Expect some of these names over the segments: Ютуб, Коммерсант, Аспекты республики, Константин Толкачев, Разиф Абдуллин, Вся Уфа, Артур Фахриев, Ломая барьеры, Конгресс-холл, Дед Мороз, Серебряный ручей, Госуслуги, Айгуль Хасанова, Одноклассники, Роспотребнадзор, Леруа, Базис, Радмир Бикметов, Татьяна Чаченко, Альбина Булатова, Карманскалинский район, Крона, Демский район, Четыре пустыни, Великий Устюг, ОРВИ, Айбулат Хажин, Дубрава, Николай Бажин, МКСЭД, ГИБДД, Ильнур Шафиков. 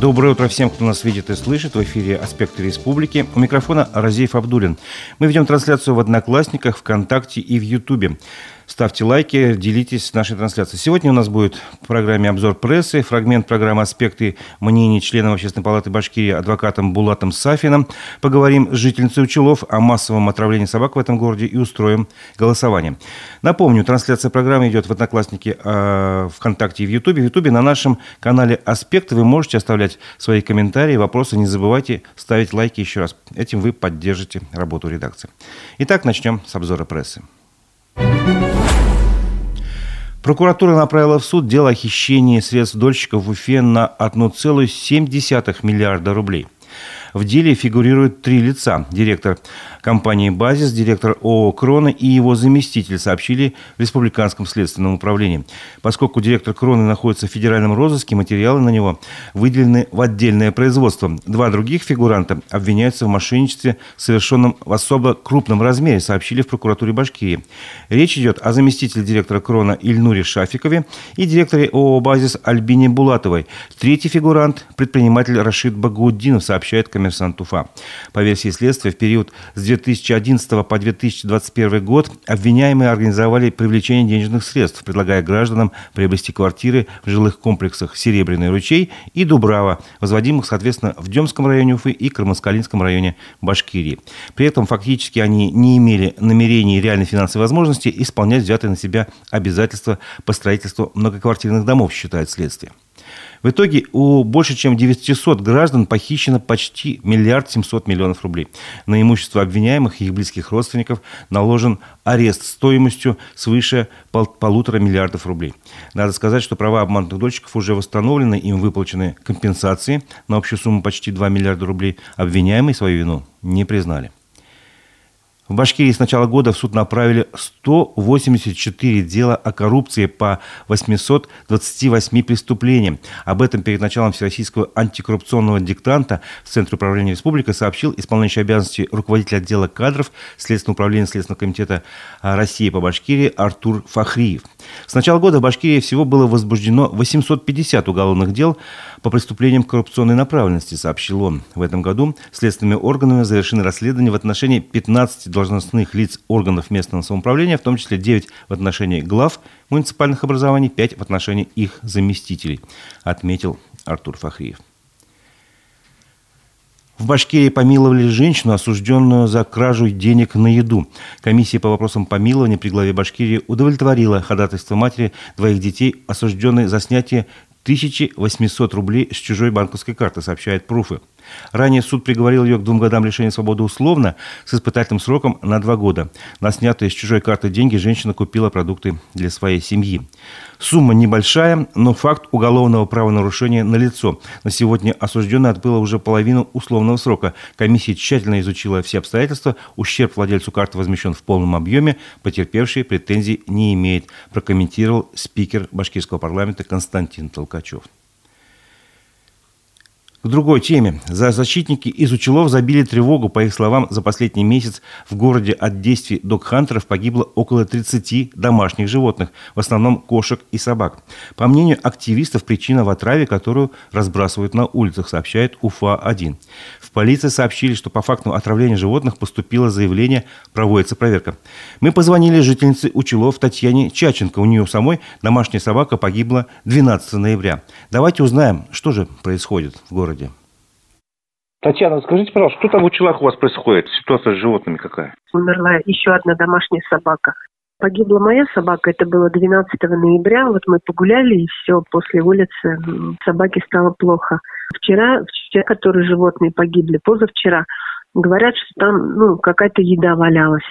Доброе утро всем, кто нас видит и слышит. В эфире «Аспекты республики». У микрофона Разиф Абдуллин. Мы ведем трансляцию в «Одноклассниках», ВКонтакте и в Ютубе. Ставьте лайки, делитесь нашей трансляцией. Сегодня у нас будет в программе обзор прессы, фрагмент программы «Аспекты мнений» членов Общественной палаты Башкирии адвокатом Булатом Сафином. Поговорим с жительницей Учалов о массовом отравлении собак в этом городе и устроим голосование. Напомню, трансляция программы идет в «Одноклассники», ВКонтакте и в Ютубе. В Ютубе на нашем канале «Аспекты» вы можете оставлять свои комментарии, вопросы. Не забывайте ставить лайки еще раз. Этим вы поддержите работу редакции. Итак, начнем с обзора прессы. Прокуратура направила в суд дело о хищении средств дольщиков в Уфе на 1,7 миллиарда рублей. В деле фигурируют три лица. Директор компании «Базис», директор ООО «Крона» и его заместитель, сообщили в Республиканском следственном управлении. Поскольку директор «Кроны» находится в федеральном розыске, материалы на него выделены в отдельное производство. Два других фигуранта обвиняются в мошенничестве, совершенном в особо крупном размере, сообщили в прокуратуре Башкирии. Речь идет о заместителе директора «Крона» Ильнуре Шафикове и директоре ООО «Базис» Альбине Булатовой. Третий фигурант – предприниматель Рашид Багауддинов, сообщает «Коммерсант Уфа». По версии следствия, в период с 2011 по 2021 год обвиняемые организовали привлечение денежных средств, предлагая гражданам приобрести квартиры в жилых комплексах «Серебряный ручей» и «Дубрава», возводимых, соответственно, в Демском районе Уфы и Карманскалинском районе Башкирии. При этом фактически они не имели намерений и реальной финансовой возможности исполнять взятые на себя обязательства по строительству многоквартирных домов, считает следствие. В итоге у больше чем 900 граждан похищено почти 1,7 миллиарда рублей. На имущество обвиняемых и их близких родственников наложен арест стоимостью свыше 1,5 миллиарда рублей. Надо сказать, что права обманутых дольщиков уже восстановлены, им выплачены компенсации на общую сумму почти 2 миллиарда рублей. Обвиняемые свою вину не признали. В Башкирии с начала года в суд направили 184 дела о коррупции по 828 преступлениям. Об этом перед началом всероссийского антикоррупционного диктанта в Центре управления республики сообщил исполняющий обязанности руководитель отдела кадров Следственного управления Следственного комитета России по Башкирии Артур Фахриев. С начала года в Башкирии всего было возбуждено 850 уголовных дел по преступлениям коррупционной направленности, сообщил он. В этом году следственными органами завершены расследования в отношении 15 должностных лиц органов местного самоуправления, в том числе 9 в отношении глав муниципальных образований, 5 в отношении их заместителей, отметил Артур Фахриев. В Башкирии помиловали женщину, осужденную за кражу денег на еду. Комиссия по вопросам помилования при главе Башкирии удовлетворила ходатайство матери двоих детей, осужденной за снятие 1800 рублей с чужой банковской карты, сообщает Пруфы. Ранее суд приговорил ее к 2 годам лишения свободы условно с испытательным сроком на 2 года. На снятые с чужой карты деньги женщина купила продукты для своей семьи. Сумма небольшая, но факт уголовного правонарушения налицо. На сегодня осужденная отбыла уже половину условного срока. Комиссия тщательно изучила все обстоятельства. Ущерб владельцу карты возмещен в полном объеме. Потерпевший претензий не имеет, прокомментировал спикер Башкирского парламента Константин Толкачев. К другой теме. Зоозащитники из Учалов забили тревогу. По их словам, за последний месяц в городе от действий дог-хантеров погибло около 30 домашних животных, в основном кошек и собак. По мнению активистов, причина в отраве, которую разбрасывают на улицах, сообщает Уфа-1. В полиции сообщили, что по факту отравления животных поступило заявление, проводится проверка. Мы позвонили жительнице Учалов Татьяне Чаченко. У нее самой домашняя собака погибла 12 ноября. Давайте узнаем, что же происходит в городе. Татьяна, скажите, пожалуйста, что там в Учалах у вас происходит? Ситуация с животными какая? Умерла еще одна домашняя собака. Погибла моя собака, это было 12 ноября. Вот мы погуляли, и все, после улицы собаке стало плохо. Вчера, которые животные погибли, позавчера, говорят, что там какая-то еда валялась.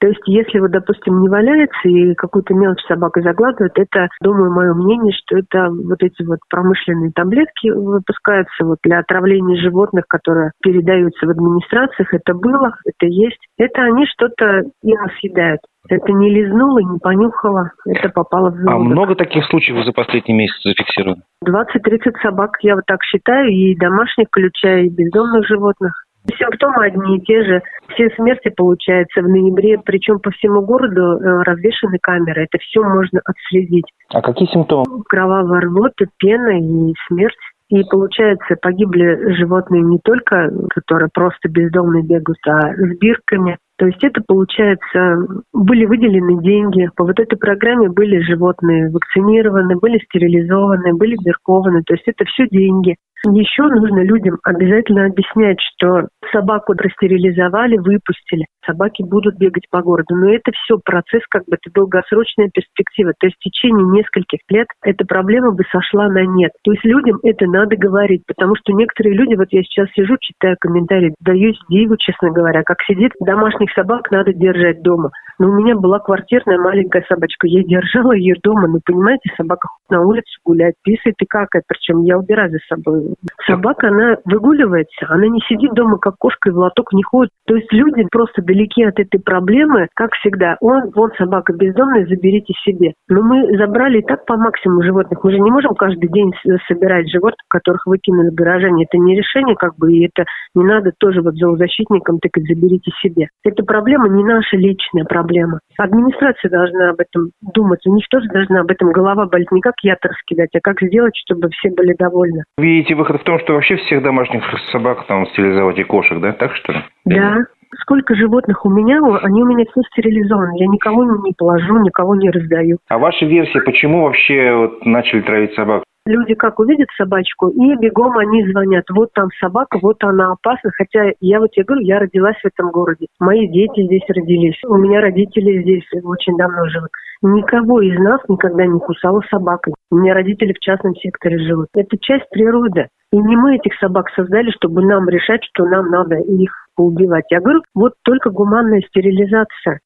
То есть, если, допустим, не валяется и какую-то мелочь собака заглатывает, это, думаю, мое мнение, что это эти промышленные таблетки выпускаются для отравления животных, которые передаются в администрациях. Это было, это есть. Это они что-то и съедают. Это не лизнуло, не понюхало, это попало в желудок. А много таких случаев за последний месяц зафиксировано? 20-30 собак, я так считаю, и домашних, включая и бездомных животных. Симптомы одни и те же. Все смерти, получается, в ноябре, причем по всему городу развешаны камеры. Это все можно отследить. А какие симптомы? Кровавая рвота, пена и смерть. И получается, погибли животные не только, которые просто бездомные бегают, а с бирками. То есть это, получается, были выделены деньги. По вот этой программе были животные вакцинированы, были стерилизованы, были биркованы. То есть это все деньги. Еще нужно людям обязательно объяснять, что собаку простерилизовали, выпустили. Собаки будут бегать по городу. Но это все процесс, как бы это долгосрочная перспектива. То есть в течение нескольких лет эта проблема бы сошла на нет. То есть людям это надо говорить, потому что некоторые люди, вот я сейчас сижу, читаю комментарии, даюсь диву, честно говоря, как сидит, домашних собак надо держать дома. Но у меня была квартирная маленькая собачка, я держала ее дома, но понимаете, собака на улице гуляет, писает и какает, причем я убираю за собой. Собака, она выгуливается, она не сидит дома, как кошка, и в лоток не ходит. То есть люди просто далеки от этой проблемы, как всегда. Вон собака бездомная, заберите себе. Но мы забрали и так по максимуму животных. Мы же не можем каждый день собирать животных, которых выкинули в гараже. Это не решение, как бы, и это не надо тоже вот зоозащитникам тыкать, заберите себе. Эта проблема не наша личная проблема. Администрация должна об этом думать. У них тоже должна об этом голова болеть. Не как яд раскидать, а как сделать, чтобы все были довольны. Видите, выход в том, что вообще всех домашних собак там стерилизовать и кошек, да? Так что ли? Да. Сколько животных у меня, они у меня все стерилизованы. Я никого не положу, никого не раздаю. А ваша версия, почему вообще вот начали травить собак? Люди как увидят собачку, и бегом они звонят. Вот там собака, вот она опасна. Хотя я вот тебе говорю, я родилась в этом городе. Мои дети здесь родились. У меня родители здесь очень давно живут. Никого из нас никогда не кусала собака. У меня родители в частном секторе живут. Это часть природы. И не мы этих собак создали, чтобы нам решать, что нам надо их поубивать. Я говорю, вот только гуманная стерилизация.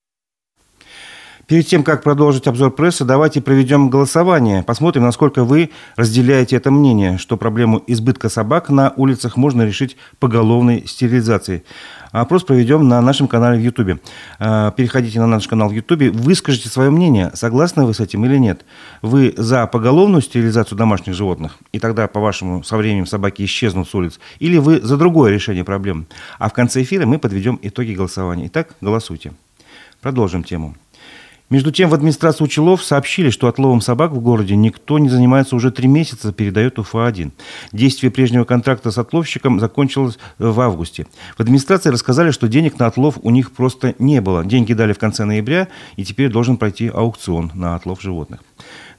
Перед тем, как продолжить обзор прессы, давайте проведем голосование. Посмотрим, насколько вы разделяете это мнение, что проблему избытка собак на улицах можно решить поголовной стерилизацией. Опрос проведем на нашем канале в Ютубе. Переходите на наш канал в Ютубе, выскажите свое мнение, согласны вы с этим или нет. Вы за поголовную стерилизацию домашних животных, и тогда, по-вашему, со временем собаки исчезнут с улиц, или вы за другое решение проблем. А в конце эфира мы подведем итоги голосования. Итак, голосуйте. Продолжим тему. Между тем, в администрацию Учалов сообщили, что отловом собак в городе никто не занимается уже 3 месяца, передает Уфа-1. Действие прежнего контракта с отловщиком закончилось в августе. В администрации рассказали, что денег на отлов у них просто не было. Деньги дали в конце ноября, и теперь должен пройти аукцион на отлов животных.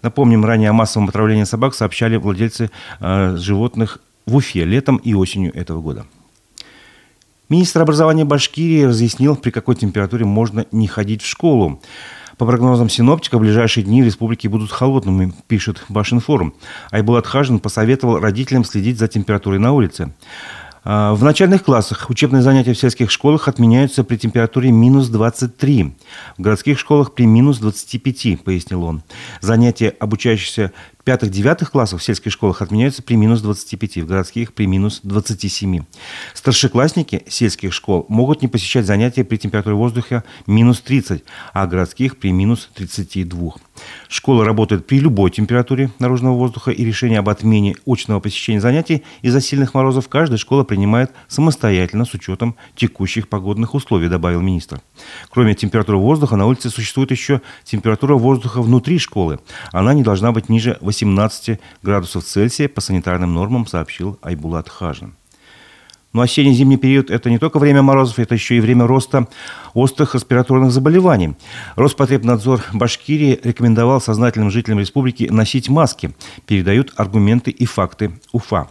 Напомним, ранее о массовом отравлении собак сообщали владельцы животных в Уфе летом и осенью этого года. Министр образования Башкирии разъяснил, при какой температуре можно не ходить в школу. По прогнозам синоптика, в ближайшие дни в республике будут холодными, пишет Башинформ. Айбулат Хажин посоветовал родителям следить за температурой на улице. В начальных классах учебные занятия в сельских школах отменяются при температуре минус 23. В городских школах при минус 25, пояснил он. Занятия обучающихся 5-9 классов в сельских школах отменяются при минус 25, в городских при минус 27. Старшеклассники сельских школ могут не посещать занятия при температуре воздуха минус 30, а городских при минус 32. Школа работает при любой температуре наружного воздуха, и решение об отмене очного посещения занятий из-за сильных морозов каждая школа принимает самостоятельно с учетом текущих погодных условий, добавил министр. Кроме температуры воздуха, на улице существует еще температура воздуха внутри школы. Она не должна быть ниже 18 градусов Цельсия по санитарным нормам, сообщил Айбулат Хажин. Но осенне-зимний период – это не только время морозов, это еще и время роста острых респираторных заболеваний. Роспотребнадзор Башкирии рекомендовал сознательным жителям республики носить маски, передают аргументы и факты Уфа.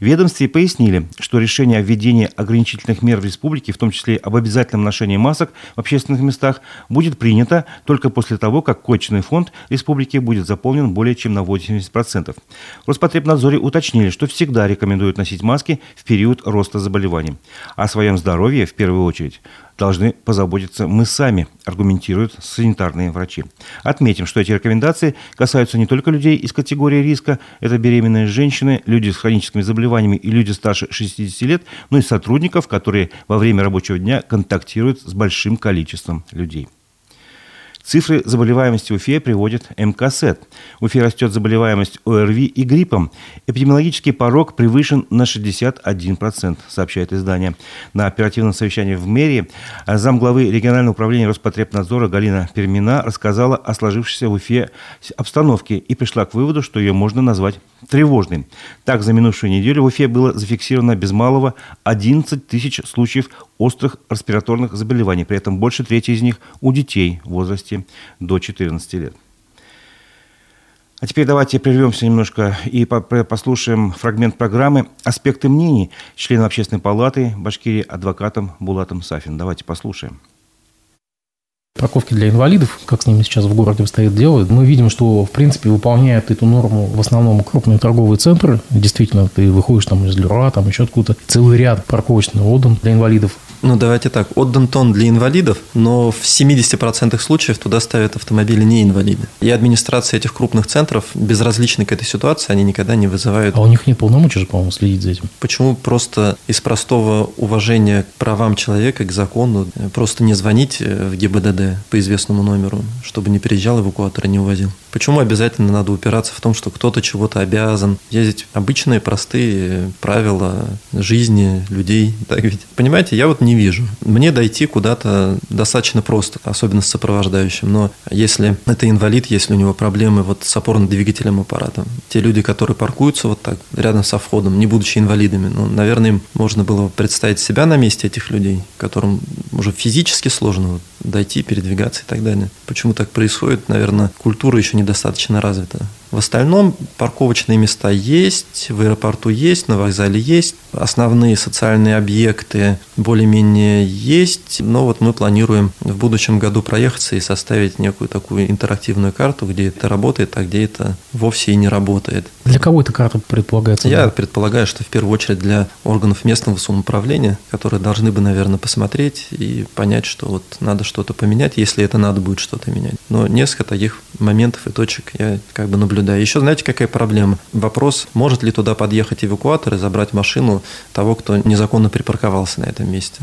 В ведомстве пояснили, что решение о введении ограничительных мер в республике, в том числе об обязательном ношении масок в общественных местах, будет принято только после того, как коечный фонд республики будет заполнен более чем на 80%. В Роспотребнадзоре уточнили, что всегда рекомендуют носить маски в период роста заболеваний. О своем здоровье, в первую очередь, должны позаботиться мы сами, аргументируют санитарные врачи. Отметим, что эти рекомендации касаются не только людей из категории риска, это беременные женщины, люди с хроническими заболеваниями и люди старше 60 лет, но и сотрудников, которые во время рабочего дня контактируют с большим количеством людей. Цифры заболеваемости Уфе приводит МКСЭД. В Уфе растет заболеваемость ОРВИ и гриппом. Эпидемиологический порог превышен на 61%, сообщает издание. На оперативном совещании в мэрии замглавы регионального управления Роспотребнадзора Галина Пермина рассказала о сложившейся в Уфе обстановке и пришла к выводу, что ее можно назвать тревожный. Так, за минувшую неделю в Уфе было зафиксировано без малого 11 тысяч случаев острых респираторных заболеваний. При этом больше трети из них у детей в возрасте до 14 лет. А теперь давайте прервемся немножко и послушаем фрагмент программы «Аспекты мнений» члена Общественной палаты Башкирии адвокатом Булатом Сафин. Давайте послушаем. Парковки для инвалидов, как с ними сейчас в городе обстоит дело, мы видим, что, в принципе, выполняют эту норму в основном крупные торговые центры. Действительно, ты выходишь там из Леруа, там еще откуда-то. Целый ряд парковочных отдан для инвалидов. Ну, давайте так. Отдан тон для инвалидов, но в 70% случаев туда ставят автомобили не инвалиды. И администрация этих крупных центров безразлична к этой ситуации, они никогда не вызывают... А у них нет полномочий же, по-моему, следить за этим. Почему просто из простого уважения к правам человека, к закону, просто не звонить в ГИБДД по известному номеру, чтобы не переезжал эвакуатор и не увозил? Почему обязательно надо упираться в том, что кто-то чего-то обязан? Есть обычные, простые правила жизни людей, так ведь? Понимаете, я вот не вижу. Мне дойти куда-то достаточно просто, особенно с сопровождающим. Но если это инвалид, если у него проблемы вот с опорно-двигательным аппаратом, те люди, которые паркуются вот так рядом со входом, не будучи инвалидами, ну, наверное, им можно было представить себя на месте этих людей, которым уже физически сложно вот дойти, передвигаться и так далее. Почему так происходит? Наверное, культура еще недостаточно развита. В остальном парковочные места есть, в аэропорту есть, на вокзале есть, основные социальные объекты более-менее есть, но вот мы планируем в будущем году проехаться и составить некую такую интерактивную карту, где это работает, а где это вовсе и не работает. Для кого эта карта предполагается? Я предполагаю, что в первую очередь для органов местного самоуправления, которые должны бы, наверное, посмотреть и понять, что вот надо что-то поменять, если это надо будет что-то менять. Но несколько таких моментов и точек я как бы наблюдаю. Еще знаете, какая проблема? Вопрос, может ли туда подъехать эвакуатор и забрать машину того, кто незаконно припарковался на этом месте.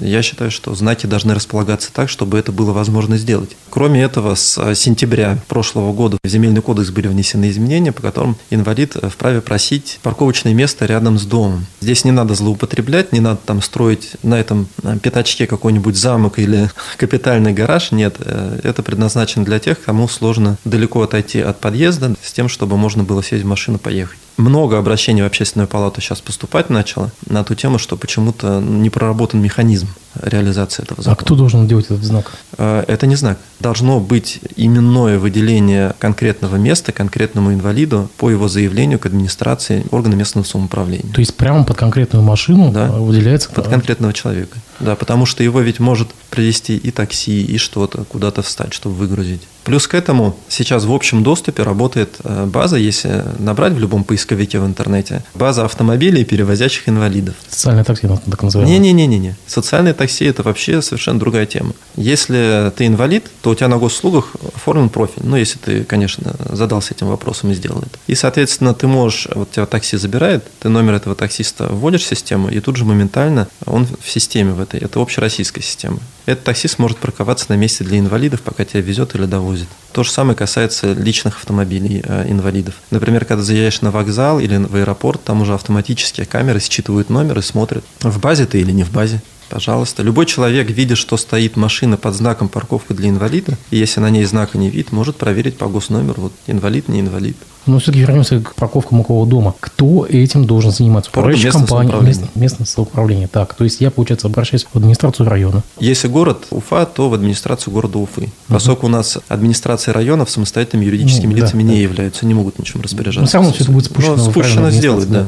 Я считаю, что знаки должны располагаться так, чтобы это было возможно сделать. Кроме этого, с сентября прошлого года в Земельный кодекс были внесены изменения, по которым инвалид вправе просить парковочное место рядом с домом. Здесь не надо злоупотреблять, не надо там строить на этом пятачке какой-нибудь замок или капитальный гараж. Нет, это предназначено для тех, кому сложно далеко отойти от подъезда, с тем, чтобы можно было сесть в машину и поехать. Много обращений в Общественную палату сейчас поступать начало на ту тему, что почему-то не проработан механизм реализации этого закона. А кто должен делать этот знак? Это не знак. Должно быть именное выделение конкретного места конкретному инвалиду по его заявлению к администрации органа местного самоуправления. То есть прямо под конкретную машину, да, выделяется? Под конкретного человека. Да, потому что его ведь может привезти и такси, и что-то, куда-то встать, чтобы выгрузить. Плюс к этому сейчас в общем доступе работает база, если набрать в любом поисковике в интернете, база автомобилей, перевозящих инвалидов. Социальное такси, так называемое? Не-не-не. Социальное такси – это вообще совершенно другая тема. Если ты инвалид, то у тебя на госуслугах оформлен профиль. Ну, если ты, конечно, задался этим вопросом и сделал это. И, соответственно, ты можешь, вот тебя такси забирает, ты номер этого таксиста вводишь в систему, и тут же моментально он в системе в этой. Это общероссийская система. Этот таксист может парковаться на месте для инвалидов, пока тебя везет или довозит. То же самое касается личных автомобилей инвалидов. Например, когда заезжаешь на вокзал или в аэропорт, там уже автоматические камеры считывают номер и смотрят, в базе ты или не в базе. Пожалуйста. Любой человек, видя, что стоит машина под знаком «Парковка для инвалида», и если на ней знака не видит, может проверить по госномеру, вот, инвалид, не инвалид. Но все-таки вернемся к парковкам около дома. Кто этим должен заниматься? Управляющая компания, местное самоуправление. Так, то есть я, получается, обращаюсь в администрацию района. Если город Уфа, то в администрацию города Уфы. Поскольку у нас администрация районов самостоятельными юридическими лицами не являются, не могут ничем разбираться. Но все равно все это будет спущено. Но спущено сделают, да.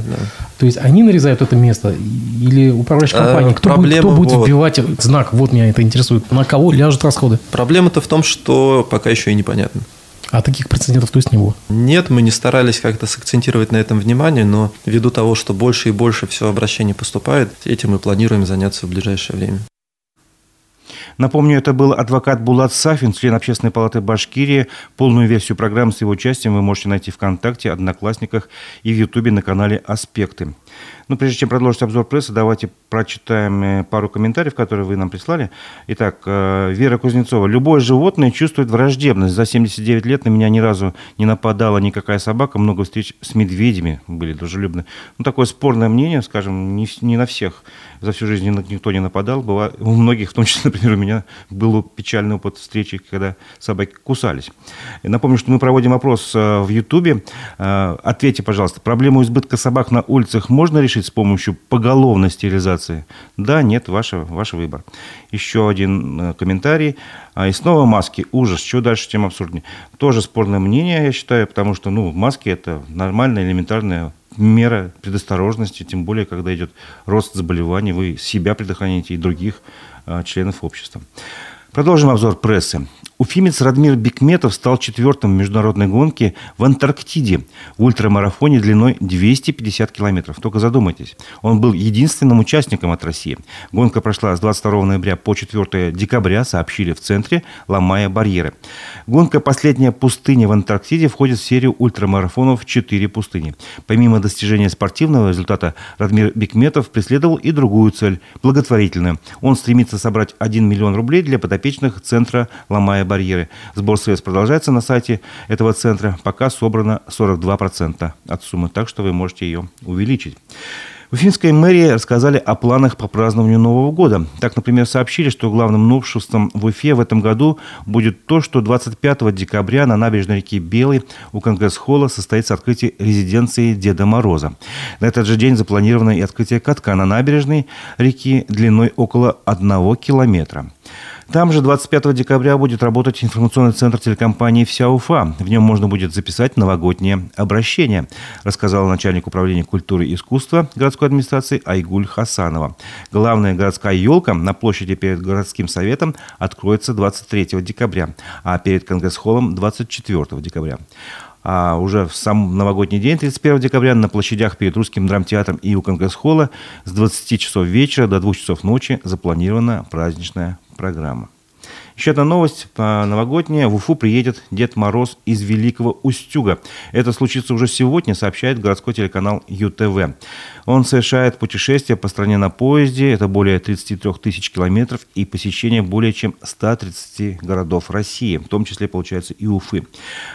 То есть они нарезают это место или управляющая компания? Кто будет вбивать знак? Вот меня это интересует. На кого ляжут расходы? Проблема-то в том, что пока еще и непонятно. А таких прецедентов то есть не было? Нет, мы не старались как-то сакцентировать на этом внимание, но ввиду того, что больше и больше все обращений поступает, этим мы планируем заняться в ближайшее время. Напомню, это был адвокат Булат Сафин, член Общественной палаты Башкирии. Полную версию программы с его участием вы можете найти в ВКонтакте, Одноклассниках и в Ютубе на канале «Аспекты». Ну, прежде чем продолжить обзор прессы, давайте прочитаем пару комментариев, которые вы нам прислали. Итак, Вера Кузнецова. Любое животное чувствует враждебность. За 79 лет на меня ни разу не нападала никакая собака. Много встреч с медведями были дружелюбны. Ну, такое спорное мнение, скажем, не на всех. За всю жизнь никто не нападал. У многих, в том числе, например, у меня был печальный опыт встречи, когда собаки кусались. Напомню, что мы проводим опрос в Ютубе. Ответьте, пожалуйста, проблему избытка собак на улицах можно решить с помощью поголовной стерилизации? Да, нет, ваш выбор. Еще один комментарий. И снова маски. Ужас. Чего дальше, тем абсурднее. Тоже спорное мнение, я считаю, потому что маски – это нормальная, элементарная мера предосторожности, тем более, когда идет рост заболеваний, вы себя предохраните и других членов общества. Продолжим обзор прессы. Уфимец Радмир Бикметов стал четвертым в международной гонке в Антарктиде в ультрамарафоне длиной 250 километров. Только задумайтесь, он был единственным участником от России. Гонка прошла с 22 ноября по 4 декабря, сообщили в центре «Ломая барьеры». Гонка «Последняя пустыня» в Антарктиде входит в серию ультрамарафонов «Четыре пустыни». Помимо достижения спортивного результата, Радмир Бикметов преследовал и другую цель – благотворительную. Он стремится собрать 1 миллион рублей для подопечных центра «Ломая барьеры». Сбор средств продолжается на сайте этого центра. Пока собрано 42% от суммы, так что вы можете ее увеличить. В Уфимской мэрии рассказали о планах по празднованию Нового года. Так, например, сообщили, что главным новшеством в Уфе в этом году будет то, что 25 декабря на набережной реки Белой у Конгресс-холла состоится открытие резиденции Деда Мороза. На этот же день запланировано и открытие катка на набережной реки длиной около 1 километра. Там же 25 декабря будет работать информационный центр телекомпании «Вся Уфа». В нем можно будет записать новогоднее обращение, рассказала начальник управления культуры и искусства городской администрации Айгуль Хасанова. Главная городская елка на площади перед городским советом откроется 23 декабря, а перед Конгресс-холлом 24 декабря. А уже в сам новогодний день, 31 декабря, на площадях перед Русским драмтеатром и у Конгресс-холла с 20 часов вечера до 2 часов ночи запланирована праздничная программа. Еще одна новость новогодняя. В Уфу приедет Дед Мороз из Великого Устюга. Это случится уже сегодня, сообщает городской телеканал ЮТВ. Он совершает путешествие по стране на поезде. Это более 33 тысяч километров и посещение более чем 130 городов России, в том числе, получается, и Уфы.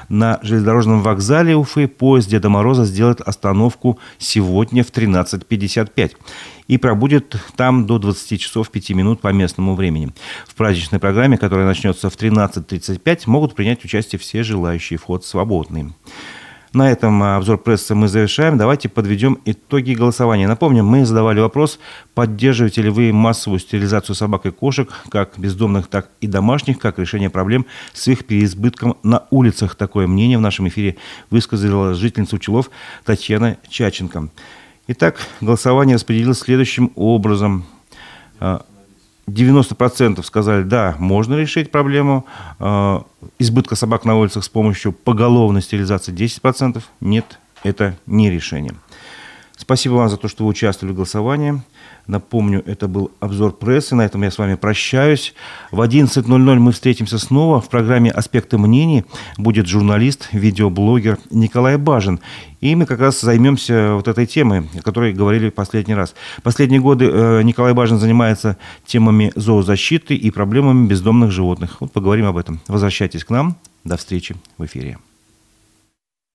На железнодорожном вокзале Уфы поезд Деда Мороза сделает остановку сегодня в 13:55. И пробудет там до 20 часов 5 минут по местному времени. В праздничной программе, которая начнется в 13:35, могут принять участие все желающие, вход свободный. На этом обзор прессы мы завершаем. Давайте подведем итоги голосования. Напомню, мы задавали вопрос, поддерживаете ли вы массовую стерилизацию собак и кошек, как бездомных, так и домашних, как решение проблем с их переизбытком на улицах. Такое мнение в нашем эфире высказала жительница Учалов Татьяна Чаченко. Итак, голосование распределилось следующим образом. 90% сказали, да, можно решить проблему избытка собак на улицах с помощью поголовной стерилизации. 10% нет, это не решение. Спасибо вам за то, что вы участвовали в голосовании. Напомню, это был обзор прессы. На этом я с вами прощаюсь. В 11:00 мы встретимся снова. В программе «Аспекты мнений» будет журналист, видеоблогер Николай Бажин. И мы как раз займемся вот этой темой, о которой говорили в последний раз. Последние годы Николай Бажин занимается темами зоозащиты и проблемами бездомных животных. Вот поговорим об этом. Возвращайтесь к нам. До встречи в эфире.